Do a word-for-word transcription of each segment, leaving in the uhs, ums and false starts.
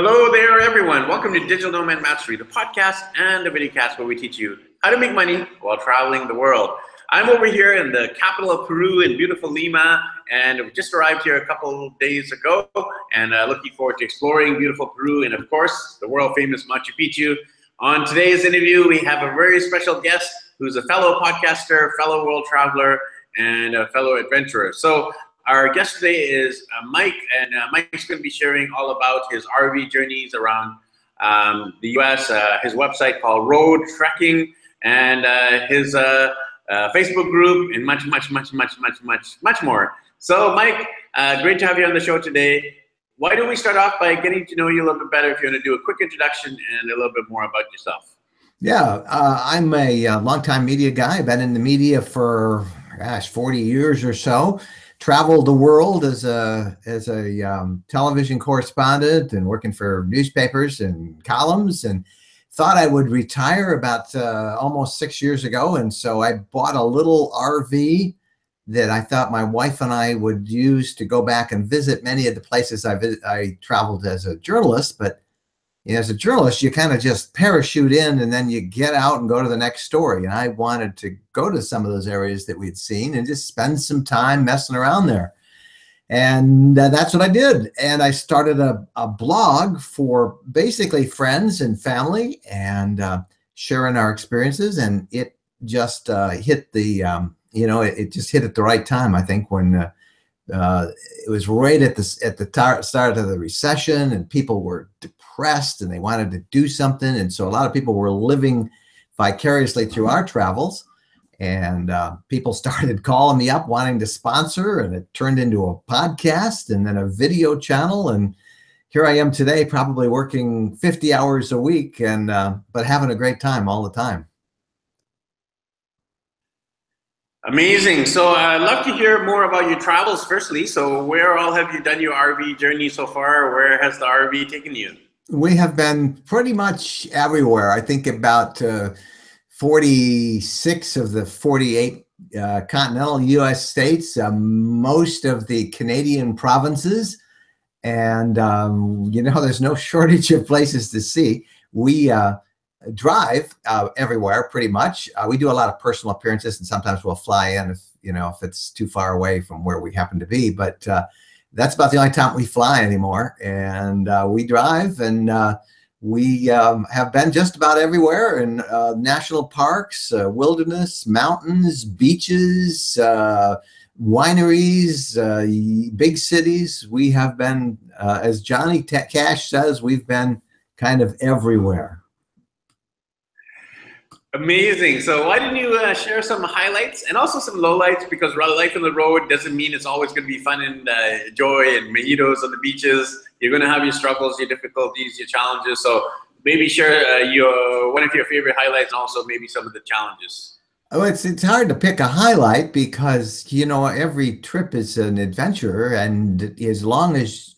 Hello there, everyone. Welcome to Digital Nomad Mastery, the podcast and the videocast where we teach you how to make money while traveling the world. I'm over here in the capital of Peru in beautiful Lima, and we just arrived here a couple days ago, and uh, looking forward to exploring beautiful Peru and, of course, the world-famous Machu Picchu. On today's interview, we have a very special guest who's a fellow podcaster, fellow world traveler, and a fellow adventurer. So our guest today is uh, Mike, and uh, Mike's going to be sharing all about his R V journeys around um, the U S, uh, his website called Road Trekking, and uh, his uh, uh, Facebook group, and much, much, much, much, much, much, much more. So, Mike, uh, great to have you on the show today. Why don't we start off by getting to know you a little bit better if you want to do a quick introduction and a little bit more about yourself. Yeah, uh, I'm a, a longtime media guy. I've been in the media for, gosh, forty years or so. Traveled the world as a as a um, television correspondent and working for newspapers and columns, and thought I would retire about uh, almost six years ago. And so I bought a little R V that I thought my wife and I would use to go back and visit many of the places I visit, I traveled as a journalist. But you know, as a journalist, you kind of just parachute in and then you get out and go to the next story. And I wanted to go to some of those areas that we'd seen and just spend some time messing around there. And uh, that's what I did. And I started a, a blog for basically friends and family and uh, sharing our experiences. And it just uh, hit the, um, you know, it, it just hit at the right time, I think, when uh, uh, it was right at the, at the start of the recession, and people were depressed and they wanted to do something. And so a lot of people were living vicariously through our travels, and uh, people started calling me up wanting to sponsor, and it turned into a podcast and then a video channel. And here I am today, probably working fifty hours a week, and uh, but having a great time all the time. Amazing. So I'd love to hear more about your travels firstly. So where all have you done your R V journey so far? Where has the R V taken you? We have been pretty much everywhere. I think about uh, forty-six of the forty-eight uh, continental U S states, uh, most of the Canadian provinces, and um, you know, there's no shortage of places to see. We uh, drive uh, everywhere pretty much. Uh, we do a lot of personal appearances, and sometimes we'll fly in if, you know, if it's too far away from where we happen to be, but uh, that's about the only time we fly anymore. And uh, we drive, and uh, we um, have been just about everywhere in uh, national parks, uh, wilderness, mountains, beaches, uh, wineries, uh, big cities. We have been, uh, as Johnny Cash says, we've been kind of everywhere. Amazing. So why didn't you uh, share some highlights and also some lowlights, because life on the road doesn't mean it's always going to be fun and uh, joy and mojitos on the beaches. You're going to have your struggles, your difficulties, your challenges. So maybe share uh, your one of your favorite highlights and also maybe some of the challenges. Oh, it's, it's hard to pick a highlight because, you know, every trip is an adventure, and as long as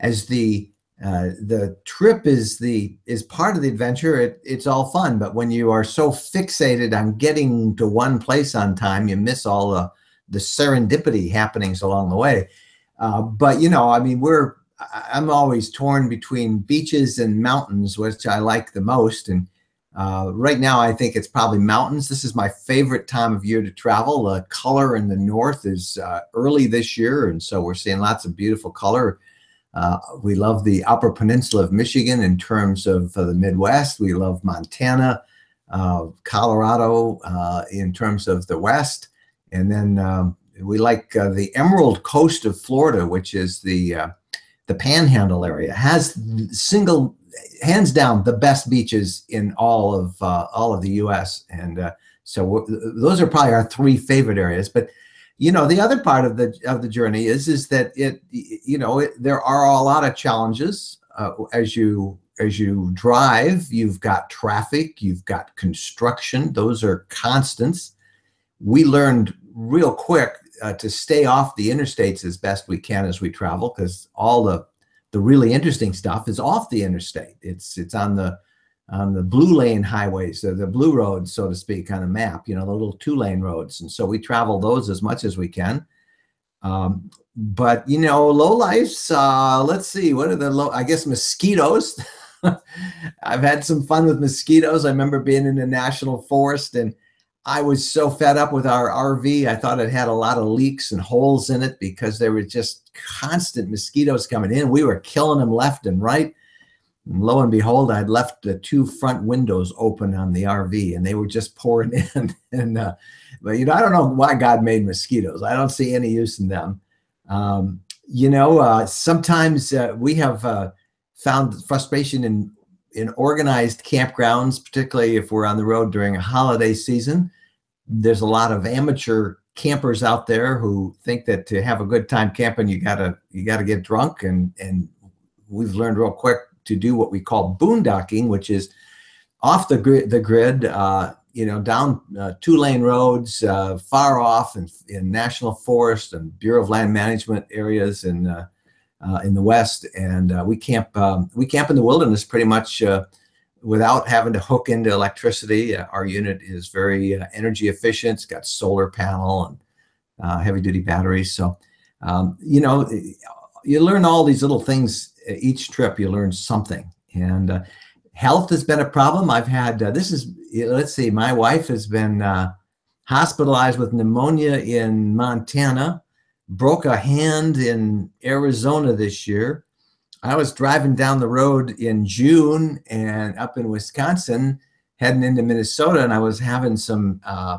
as the Uh, the trip is the is part of the adventure, it, it's all fun. But when you are so fixated on getting to one place on time, you miss all the, the serendipity happenings along the way. Uh, but, you know, I mean, we're I'm always torn between beaches and mountains, which I like the most. And uh, right now, I think it's probably mountains. This is my favorite time of year to travel. The color in the north is uh, early this year, and so we're seeing lots of beautiful color. Uh, we love the Upper Peninsula of Michigan in terms of uh, the Midwest. We love Montana, uh, Colorado uh, in terms of the West. And then um, we like uh, the Emerald Coast of Florida, which is the, uh, the Panhandle area. Has single, hands down, the best beaches in all of, uh, all of the U S. And uh, so those are probably our three favorite areas. But you know, the other part of the of the journey is is that it, you know, it, there are a lot of challenges uh, as you as you drive. You've got traffic, you've got construction. Those are constants. We learned real quick uh, to stay off the interstates as best we can as we travel, because all the the really interesting stuff is off the interstate. It's it's on the on the blue lane highways, the, the blue roads, so to speak, on a map, you know, the little two lane roads. And so we travel those as much as we can. Um, but, you know, low lifes, uh, let's see, what are the low, I guess mosquitoes. I've had some fun with mosquitoes. I remember being in the national forest and I was so fed up with our R V. I thought it had a lot of leaks and holes in it because there were just constant mosquitoes coming in. We were killing them left and right. And lo and behold, I'd left the two front windows open on the R V and they were just pouring in. And, uh, but you know, I don't know why God made mosquitoes. I don't see any use in them. Um, you know, uh, sometimes uh, we have uh, found frustration in in organized campgrounds, particularly if we're on the road during a holiday season. There's a lot of amateur campers out there who think that to have a good time camping, you gotta you gotta get drunk, and and we've learned real quick to do what we call boondocking, which is off the grid, the grid, uh, you know, down uh, two-lane roads, uh, far off in, in national forest and Bureau of Land Management areas in uh, uh, in the West, and uh, we camp um, we camp in the wilderness pretty much uh, without having to hook into electricity. Uh, our unit is very uh, energy efficient. It's got solar panel and uh, heavy-duty batteries. So, um, you know, you learn all these little things each trip. You learn something, and uh, health has been a problem. I've had uh, this is. Let's see, my wife has been uh, hospitalized with pneumonia in Montana, broke a hand in Arizona this year. I was driving down the road in June and up in Wisconsin, heading into Minnesota, and I was having some uh,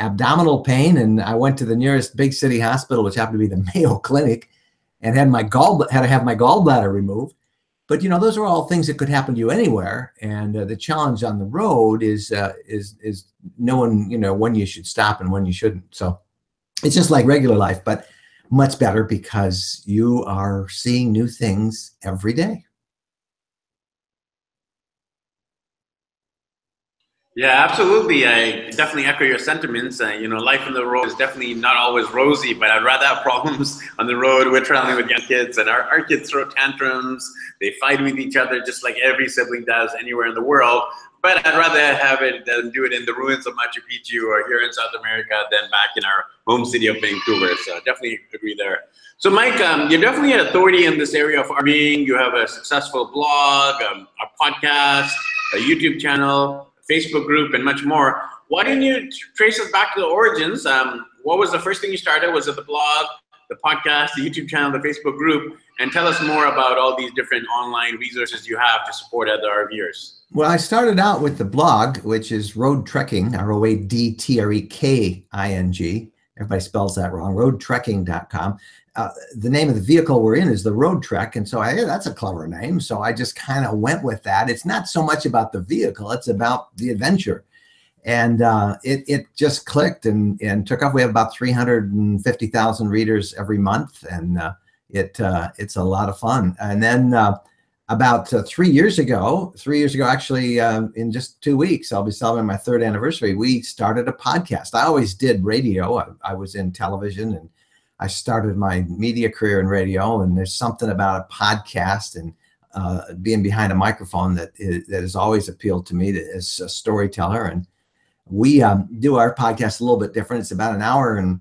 abdominal pain, and I went to the nearest big city hospital, which happened to be the Mayo Clinic, and had my gall had to have my gallbladder removed. But, you know, those are all things that could happen to you anywhere. And uh, the challenge on the road is, uh, is, is knowing, you know, when you should stop and when you shouldn't. So it's just like regular life, but much better because you are seeing new things every day. Yeah, absolutely. I definitely echo your sentiments. Uh, you know, life on the road is definitely not always rosy, but I'd rather have problems on the road. We're traveling with young kids, and our, our kids throw tantrums. They fight with each other just like every sibling does anywhere in the world. But I'd rather have it than do it in the ruins of Machu Picchu or here in South America than back in our home city of Vancouver. So I definitely agree there. So Mike, um, you're definitely an authority in this area of RVing. You have a successful blog, um, a podcast, a YouTube channel, Facebook group, and much more. Why didn't you trace us back to the origins? Um, what was the first thing you started? Was it the blog, the podcast, the YouTube channel, the Facebook group? And tell us more about all these different online resources you have to support other RVers. Well, I started out with the blog, which is Road Trekking, R O A D T R E K I N G. Everybody spells that wrong, road trekking dot com. Uh, the name of the vehicle we're in is the Road Trek, and so I, yeah, that's a clever name, so I just kind of went with that. It's not so much about the vehicle, it's about the adventure. And uh, it, it just clicked and, and took off. We have about three hundred fifty thousand readers every month, and uh, it uh, it's a lot of fun. And then uh, about uh, three years ago, three years ago actually, uh, in just two weeks, I'll be celebrating my third anniversary, we started a podcast. I always did radio. I, I was in television, and I started my media career in radio, and there's something about a podcast and uh, being behind a microphone that is, that has always appealed to me as a storyteller. And we um, do our podcast a little bit different. It's about an hour and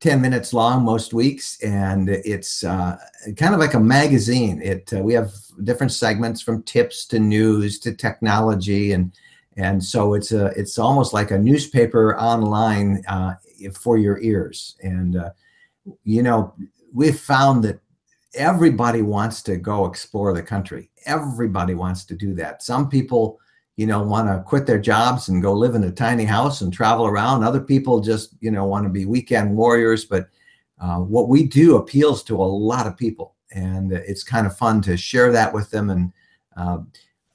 ten minutes long most weeks, and it's uh, kind of like a magazine. It uh, we have different segments, from tips to news to technology, and and so it's a it's almost like a newspaper online uh, for your ears. And uh, you know, we've found that everybody wants to go explore the country. Everybody wants to do that. Some people, you know, want to quit their jobs and go live in a tiny house and travel around. Other people just, you know, want to be weekend warriors. But uh, what we do appeals to a lot of people. And it's kind of fun to share that with them. And uh,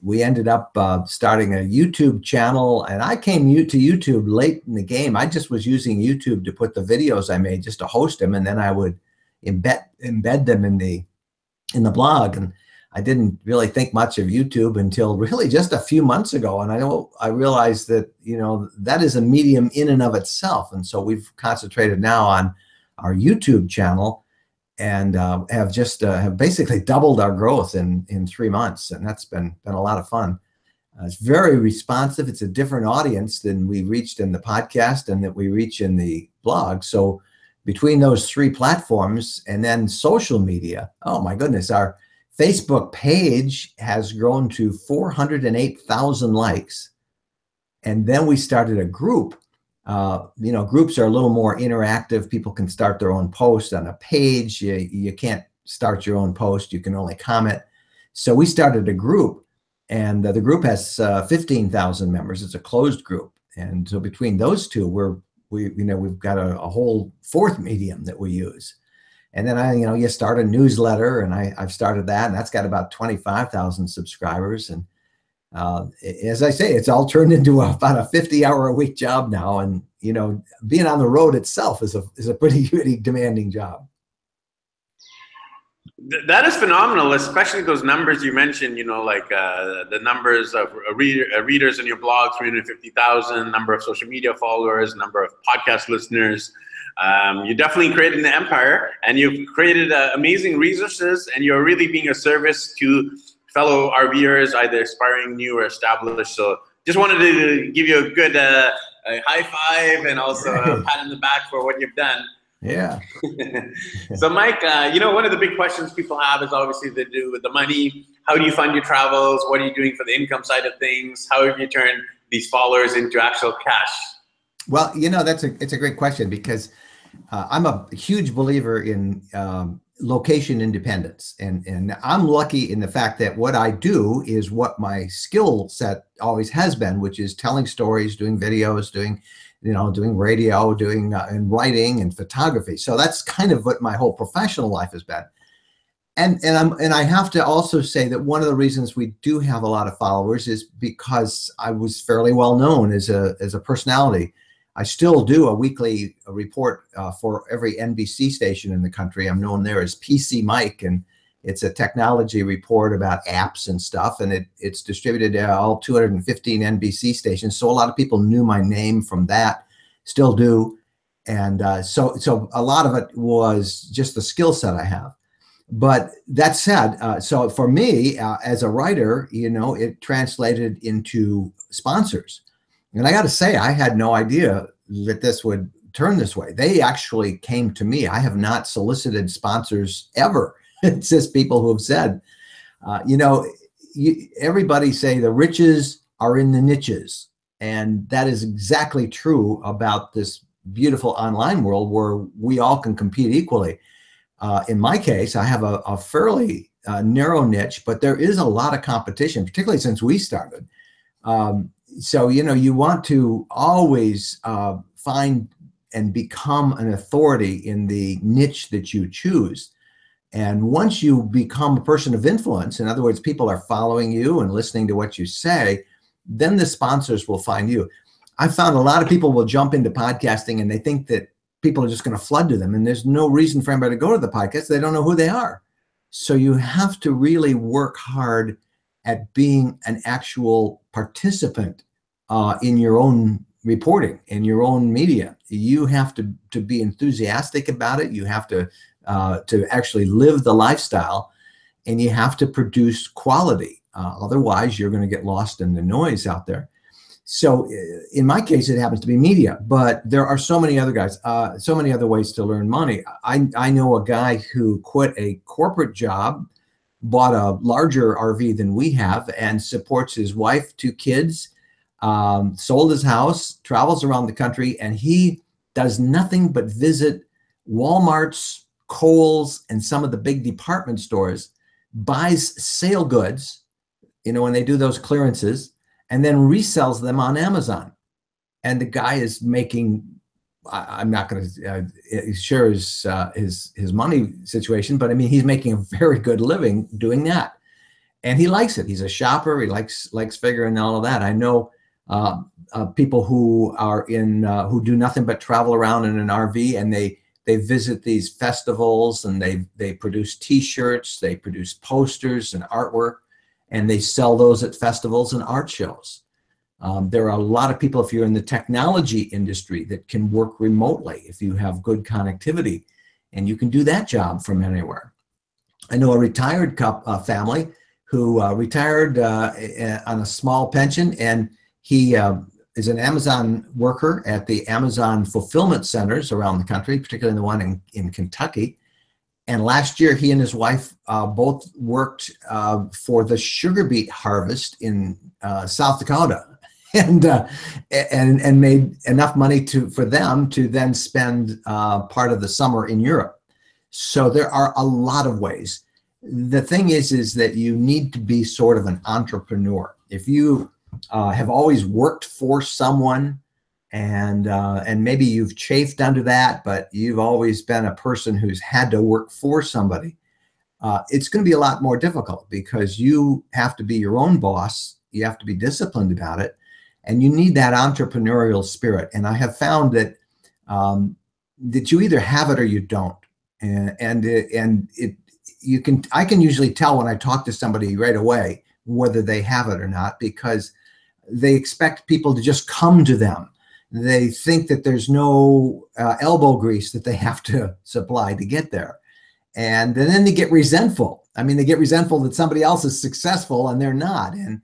we ended up uh, starting a YouTube channel, and I came to YouTube late in the game. I just was using YouTube to put the videos I made, just to host them, and then I would embed embed them in the in the blog. And I didn't really think much of YouTube until really just a few months ago. And I know I realized that, you know, that is a medium in and of itself. And so we've concentrated now on our YouTube channel, and uh, have just uh, have basically doubled our growth in in three months, and that's been been a lot of fun. Uh, it's very responsive. It's a different audience than we reached in the podcast and that we reach in the blog. So between those three platforms and then social media, oh my goodness, our Facebook page has grown to four hundred eight thousand likes. And then we started a group. Uh, you know, groups are a little more interactive. People can start their own post on a page. You, you can't start your own post. You can only comment. So we started a group, and the group has uh, fifteen thousand members. It's a closed group. And so between those two, we're, we, you know, we've got a, a whole fourth medium that we use. And then I, you know, you start a newsletter, and I, I've started that, and that's got about twenty-five thousand subscribers. And uh, as I say, it's all turned into a, about a fifty hour a week job now. And, you know, being on the road itself is a, is a pretty, pretty demanding job. That is phenomenal, especially those numbers you mentioned, you know, like uh, the numbers of reader, uh, readers in your blog, three hundred fifty thousand, number of social media followers, number of podcast listeners. Um, you definitely created an empire, and you've created uh, amazing resources, and you're really being a service to fellow RVers, either aspiring, new, or established. So just wanted to give you a good uh, a high five and also a pat on the back for what you've done. Yeah. So Mike, uh, you know, one of the big questions people have is obviously to do with the money. How do you fund your travels? What are you doing for the income side of things? How have you turned these followers into actual cash? Well, you know, that's a, it's a great question, because uh, I'm a huge believer in um, location independence. And, and I'm lucky in the fact that what I do is what my skill set always has been, which is telling stories, doing videos, doing you know, doing radio, doing uh, and writing and photography. So that's kind of what my whole professional life has been. And, and, I'm, and I have to also say that one of the reasons we do have a lot of followers is because I was fairly well known as a, as a personality. I still do a weekly report uh, for every N B C station in the country. I'm known there as P C Mike, and it's a technology report about apps and stuff, and it, it's distributed to all two hundred fifteen N B C stations. So a lot of people knew my name from that, still do. And uh, so, so a lot of it was just the skill set I have. But that said, uh, so for me, uh, as a writer, you know, it translated into sponsors. And I got to say, I had no idea that this would turn this way. They actually came to me. I have not solicited sponsors ever. It's just people who have said, uh, you know, you, everybody say the riches are in the niches. And that is exactly true about this beautiful online world where we all can compete equally. Uh, in my case, I have a, a fairly uh, narrow niche, but there is a lot of competition, particularly since we started. Um, so, you know, you want to always uh, find and become an authority in the niche that you choose. And once you become a person of influence, in other words, people are following you and listening to what you say, then the sponsors will find you. I found a lot of people will jump into podcasting and they think that people are just going to flood to them. And there's no reason for anybody to go to the podcast. They don't know who they are. So you have to really work hard at being an actual participant uh, in your own reporting, in your own media. You have to, to be enthusiastic about it. You have to Uh, to actually live the lifestyle, and you have to produce quality. Uh, otherwise, you're going to get lost in the noise out there. So in my case, it happens to be media, but there are so many other guys, uh, so many other ways to learn money. I, I know a guy who quit a corporate job, bought a larger R V than we have, and supports his wife, two kids, um, sold his house, travels around the country, and he does nothing but visit Walmart's, Kohl's, and some of the big department stores, buys sale goods, you know, when they do those clearances, and then resells them on Amazon. And the guy is making, I'm not going to uh, share his, uh, his, his money situation, but I mean, he's making a very good living doing that. And he likes it. He's a shopper. He likes, likes figuring out all of that. I know uh, uh, people who are in, uh, who do nothing but travel around in an R V, and they, They visit these festivals, and they, they produce T-shirts, they produce posters and artwork, and they sell those at festivals and art shows. Um, there are a lot of people, if you're in the technology industry, that can work remotely if you have good connectivity, and you can do that job from anywhere. I know a retired couple, uh, family who uh, retired uh, on a small pension, and he uh, is an Amazon worker at the Amazon fulfillment centers around the country, particularly the one in, in Kentucky. And last year, he and his wife uh, both worked uh, for the sugar beet harvest in uh, South Dakota, and uh, and and made enough money to for them to then spend uh, part of the summer in Europe. So there are a lot of ways. The thing is, is that you need to be sort of an entrepreneur. If you uh, have always worked for someone, and uh, and maybe you've chafed under that, but you've always been a person who's had to work for somebody, uh, it's going to be a lot more difficult because you have to be your own boss. You have to be disciplined about it, and you need that entrepreneurial spirit. And I have found that um, that you either have it or you don't, and and and it you can I can usually tell when I talk to somebody right away whether they have it or not, because they expect people to just come to them. They think that there's no uh, elbow grease that they have to supply to get there. And, and then they get resentful. I mean, they get resentful that somebody else is successful and they're not. And,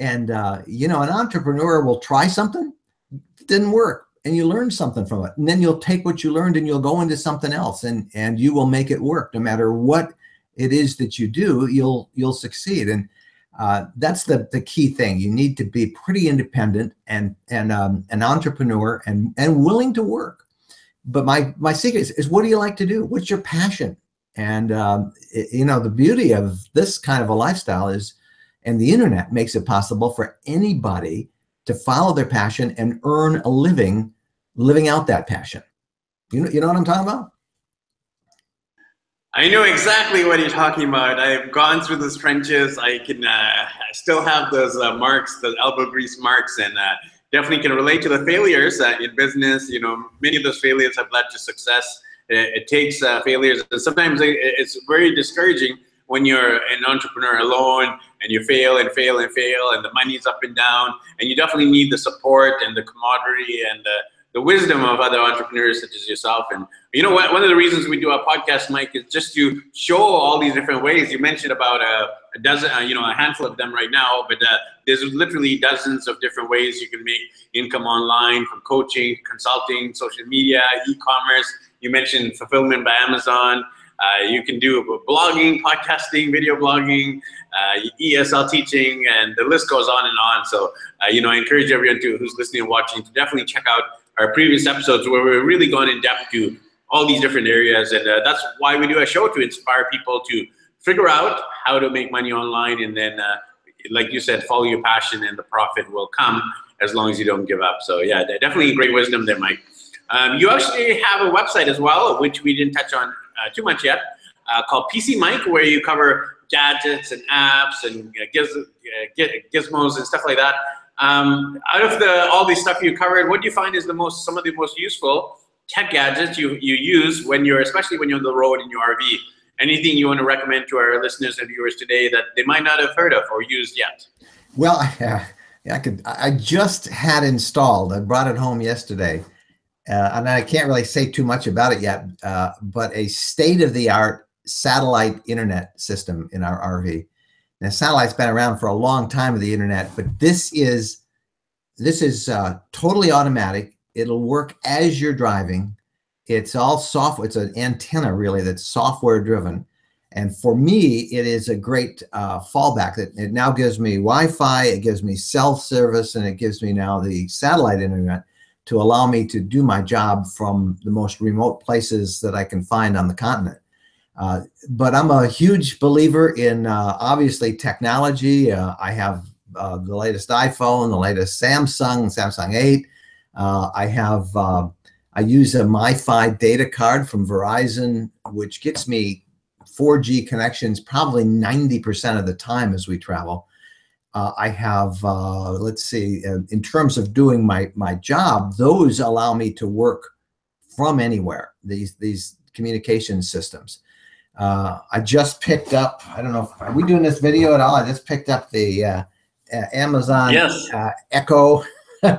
and uh, you know, an entrepreneur will try something, it didn't work, and you learn something from it. And then you'll take what you learned and you'll go into something else, and, and you will make it work. No matter what it is that you do, you'll, you'll succeed. And Uh, that's the, the key thing. You need to be pretty independent and, and um, an entrepreneur and, and willing to work. But my, my secret is, is what do you like to do? What's your passion? And, um, it, you know, the beauty of this kind of a lifestyle is, and the internet makes it possible for anybody to follow their passion and earn a living, living out that passion. You know, you know what I'm talking about? I know exactly what you're talking about. I've gone through those trenches. I can uh, still have those uh, marks, those elbow grease marks, and uh, definitely can relate to the failures uh, in business. You know, many of those failures have led to success. It, it takes uh, failures, and sometimes it, it's very discouraging when you're an entrepreneur alone and you fail and fail and fail, and the money's up and down. And you definitely need the support and the camaraderie and the the wisdom of other entrepreneurs such as yourself. And you know what, one of the reasons we do our podcast, Mike, is just to show all these different ways. You mentioned about a, a dozen, uh, you know, a handful of them right now, but uh, there's literally dozens of different ways you can make income online, from coaching, consulting, social media, e-commerce. You mentioned fulfillment by Amazon. Uh, you can do blogging, podcasting, video blogging, uh, E S L teaching, and the list goes on and on. So, uh, you know, I encourage everyone to, who's listening and watching to definitely check out our previous episodes where we've really gone in depth to all these different areas. And uh, that's why we do a show, to inspire people to figure out how to make money online. And then, uh, like you said, follow your passion and the profit will come as long as you don't give up. So yeah, definitely great wisdom there, Mike. Um, you actually have a website as well, which we didn't touch on uh, too much yet, uh, called P C Mike, where you cover gadgets and apps and you know, giz uh, gizmos and stuff like that. Um, out of the, all the stuff you covered, what do you find is the most, some of the most useful tech gadgets you, you use when you're, especially when you're on the road in your R V? Anything you want to recommend to our listeners and viewers today that they might not have heard of or used yet? Well, uh, I could, I just had installed, I brought it home yesterday, uh, and I can't really say too much about it yet, uh, but a state-of-the-art satellite internet system in our R V. Now, satellite's been around for a long time with the internet, but this is this is uh, totally automatic. It'll work as you're driving. It's all software. It's an antenna, really, that's software driven. And for me, it is a great uh, fallback. That it now gives me Wi-Fi, it gives me cell service, and it gives me now the satellite internet to allow me to do my job from the most remote places that I can find on the continent. Uh, but I'm a huge believer in, uh, obviously, technology. Uh, I have uh, the latest iPhone, the latest Samsung, Samsung eight. Uh, I have, uh, I use a MiFi data card from Verizon, which gets me four G connections probably ninety percent of the time as we travel. Uh, I have, uh, let's see, uh, in terms of doing my, my job, those allow me to work from anywhere, these, these communication systems. Uh, I just picked up, I don't know if, are we doing this video at all? I just picked up the uh, uh, Amazon yes. uh, Echo. uh,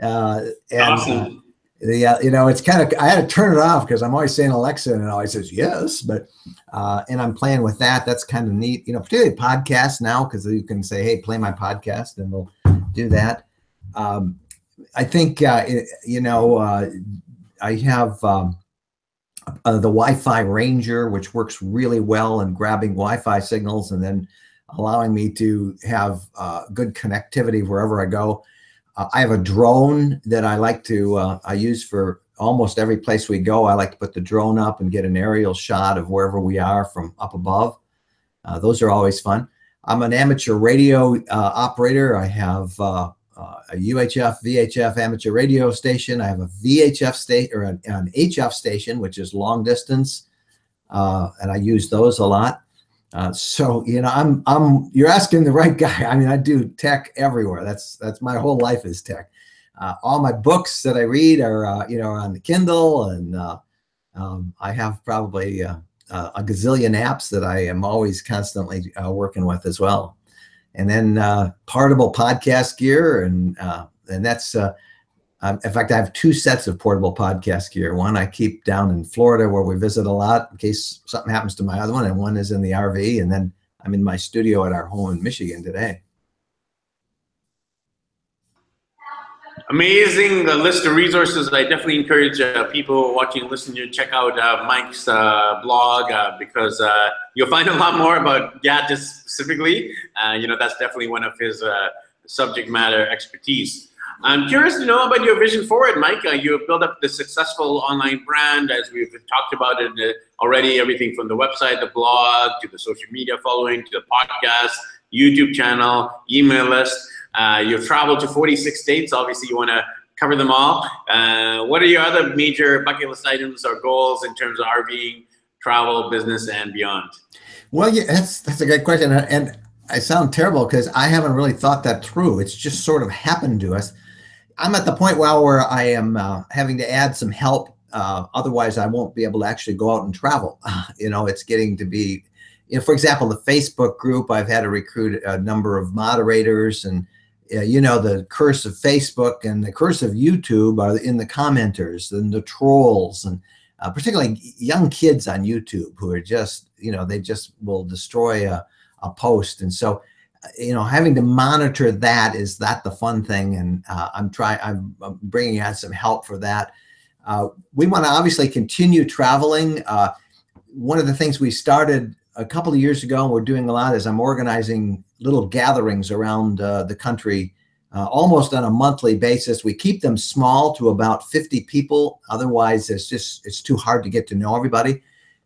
and, awesome. Uh, the, uh, you know, it's kind of, I had to turn it off because I'm always saying Alexa and it always says yes, but, uh, and I'm playing with that. That's kind of neat, you know, particularly podcasts now, because you can say, hey, play my podcast, and they'll do that. Um, I think, uh, it, you know, uh, I have um, uh, the Wi-Fi Ranger, which works really well in grabbing Wi-Fi signals and then allowing me to have uh, good connectivity wherever I go. Uh, I have a drone that I like to uh, I use for almost every place we go. I like to put the drone up and get an aerial shot of wherever we are from up above. Uh, those are always fun. I'm an amateur radio uh, operator. I have uh, uh, a U H F, V H F amateur radio station. I have a V H F state or an, an H F station, which is long distance, uh, and I use those a lot. Uh, so you know, I'm I'm you're asking the right guy. I mean, I do tech everywhere. That's that's my whole life is tech. Uh, all my books that I read are uh, you know are on the Kindle, and uh, um, I have probably uh, uh, a gazillion apps that I am always constantly uh, working with as well. And then uh, portable podcast gear, and uh, and that's uh, um, in fact I have two sets of portable podcast gear. One I keep down in Florida where we visit a lot in case something happens to my other one, and one is in the R V, and then I'm in my studio at our home in Michigan today. Amazing, the list of resources. I definitely encourage uh, people watching and listening to check out uh, Mike's uh, blog uh, because uh, you'll find a lot more about gadgets specifically. Uh, you know, that's definitely one of his uh, subject matter expertise. I'm curious to know about your vision forward, Mike. Uh, you have built up the successful online brand, as we've talked about it already, everything from the website, the blog, to the social media following, to the podcast, YouTube channel, email list. Uh, you've traveled to forty-six states. Obviously, you want to cover them all. Uh, what are your other major bucket list items or goals in terms of RVing, travel, business, and beyond? Well, yeah, that's that's a great question, and I sound terrible because I haven't really thought that through. It's just sort of happened to us. I'm at the point now where I am uh, having to add some help. Uh, otherwise, I won't be able to actually go out and travel. Uh, you know, it's getting to be, you know, for example, the Facebook group. I've had to recruit a number of moderators and. Uh, you know, the curse of Facebook and the curse of YouTube are in the commenters and the trolls, and uh, particularly young kids on YouTube who are just, you know, they just will destroy a, a post. And so, you know, having to monitor that, is that the fun thing? And uh, I'm trying, I'm, I'm bringing out some help for that. Uh, we want to obviously continue traveling. Uh, one of the things we started a couple of years ago, and we're doing a lot, is I'm organizing little gatherings around uh, the country uh, almost on a monthly basis. We keep them small to about fifty people. Otherwise, it's just, it's too hard to get to know everybody.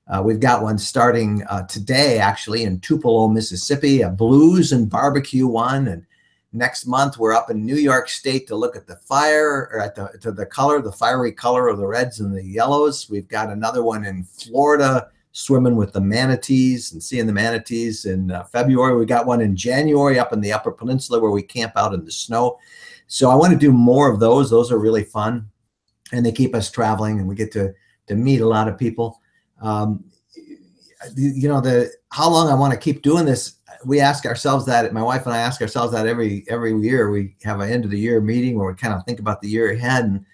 Uh, we've got one starting uh, today, actually, in Tupelo, Mississippi, a blues and barbecue one. And next month, we're up in New York State to look at the fire, or at the, to the color, the fiery color of the reds and the yellows. We've got another one in Florida, swimming with the manatees and seeing the manatees in uh, February. We got one in January up in the Upper Peninsula where we camp out in the snow. So I want to do more of those. Those are really fun, and they keep us traveling, and we get to, to meet a lot of people. Um, you know, the how long I want to keep doing this, we ask ourselves that. My wife and I ask ourselves that every every year. We have an end of the year meeting where we kind of think about the year ahead. And,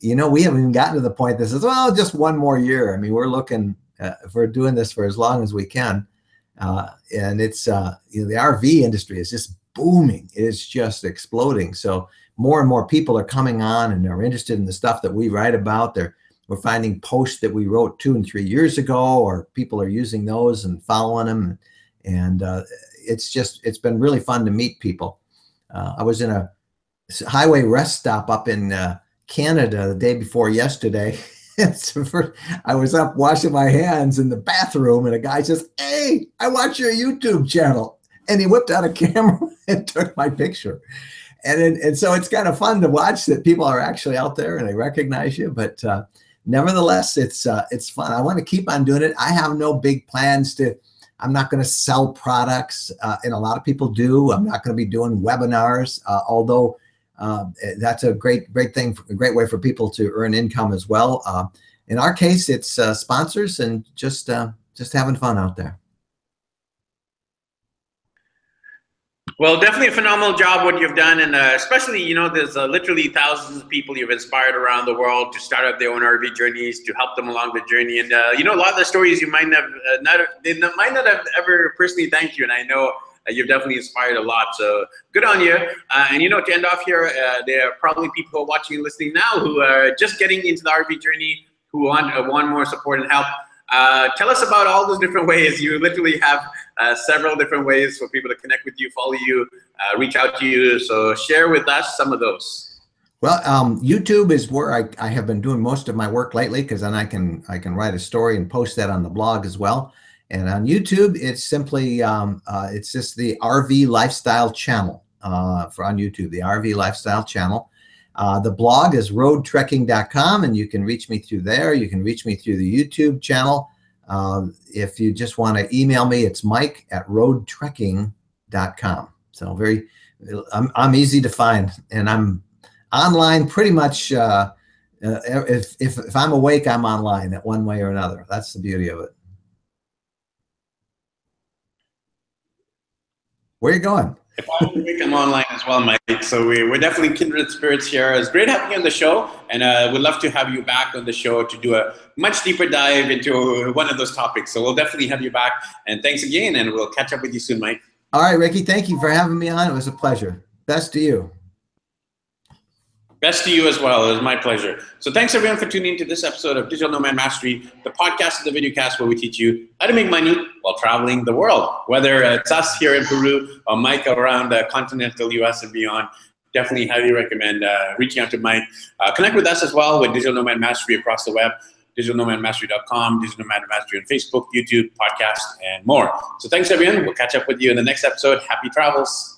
you know, we haven't even gotten to the point that says, well, just one more year. I mean, we're looking... Uh, if we're doing this for as long as we can, uh, and it's uh, you know, the R V industry is just booming. It's just exploding. So more and more people are coming on and are interested in the stuff that we write about. They're, we're finding posts that we wrote two and three years ago, or people are using those and following them. And uh, it's just, it's been really fun to meet people. Uh, I was in a highway rest stop up in uh, Canada the day before yesterday. So first, I was up washing my hands in the bathroom, and a guy says, "Hey, I watch your YouTube channel," and he whipped out a camera and took my picture. And it, and so it's kind of fun to watch that people are actually out there and they recognize you. But uh, nevertheless, it's uh, it's fun. I want to keep on doing it. I have no big plans to. I'm not going to sell products, uh, and a lot of people do. I'm not going to be doing webinars, uh, although. Uh, that's a great, great thing, a great way for people to earn income as well. Uh, in our case, it's uh, sponsors and just, uh, just having fun out there. Well, definitely a phenomenal job what you've done, and uh, especially, you know, there's uh, literally thousands of people you've inspired around the world to start up their own R V journeys, to help them along the journey, and uh, you know, a lot of the stories you might have uh, not, they might not have ever personally thanked you, and I know. Uh, you've definitely inspired a lot, so good on you. Uh, and you know, to end off here, uh, there are probably people who are watching and listening now who are just getting into the R V journey, who want, uh, want more support and help. Uh, tell us about all those different ways. You literally have uh, several different ways for people to connect with you, follow you, uh, reach out to you. So share with us some of those. Well, um, YouTube is where I, I have been doing most of my work lately, because then I can, I can write a story and post that on the blog as well. And on YouTube, it's simply, um, uh, it's just the R V Lifestyle Channel uh, for on YouTube, the R V Lifestyle Channel. Uh, the blog is road trekking dot com, and you can reach me through there. You can reach me through the YouTube channel. Uh, if you just want to email me, it's mike at road trekking dot com. So very, I'm, I'm easy to find, and I'm online pretty much. Uh, uh, if, if, if I'm awake, I'm online at one way or another. That's the beauty of it. Where are you going? If I'm awake, I'm online as well, Mike. So we're, we're definitely kindred spirits here. It's great having you on the show, and uh, we'd love to have you back on the show to do a much deeper dive into one of those topics. So we'll definitely have you back, and thanks again, and we'll catch up with you soon, Mike. All right, Ricky, thank you for having me on. It was a pleasure. Best to you. Best to you as well. It was my pleasure. So thanks, everyone, for tuning in to this episode of Digital Nomad Mastery, the podcast and the videocast where we teach you how to make money while traveling the world. Whether it's us here in Peru or Mike around the continental U S and beyond, definitely highly recommend uh, reaching out to Mike. Uh, connect with us as well with Digital Nomad Mastery across the web, digital nomad mastery dot com, Digital Nomad Mastery on Facebook, YouTube, podcast, and more. So thanks, everyone. We'll catch up with you in the next episode. Happy travels.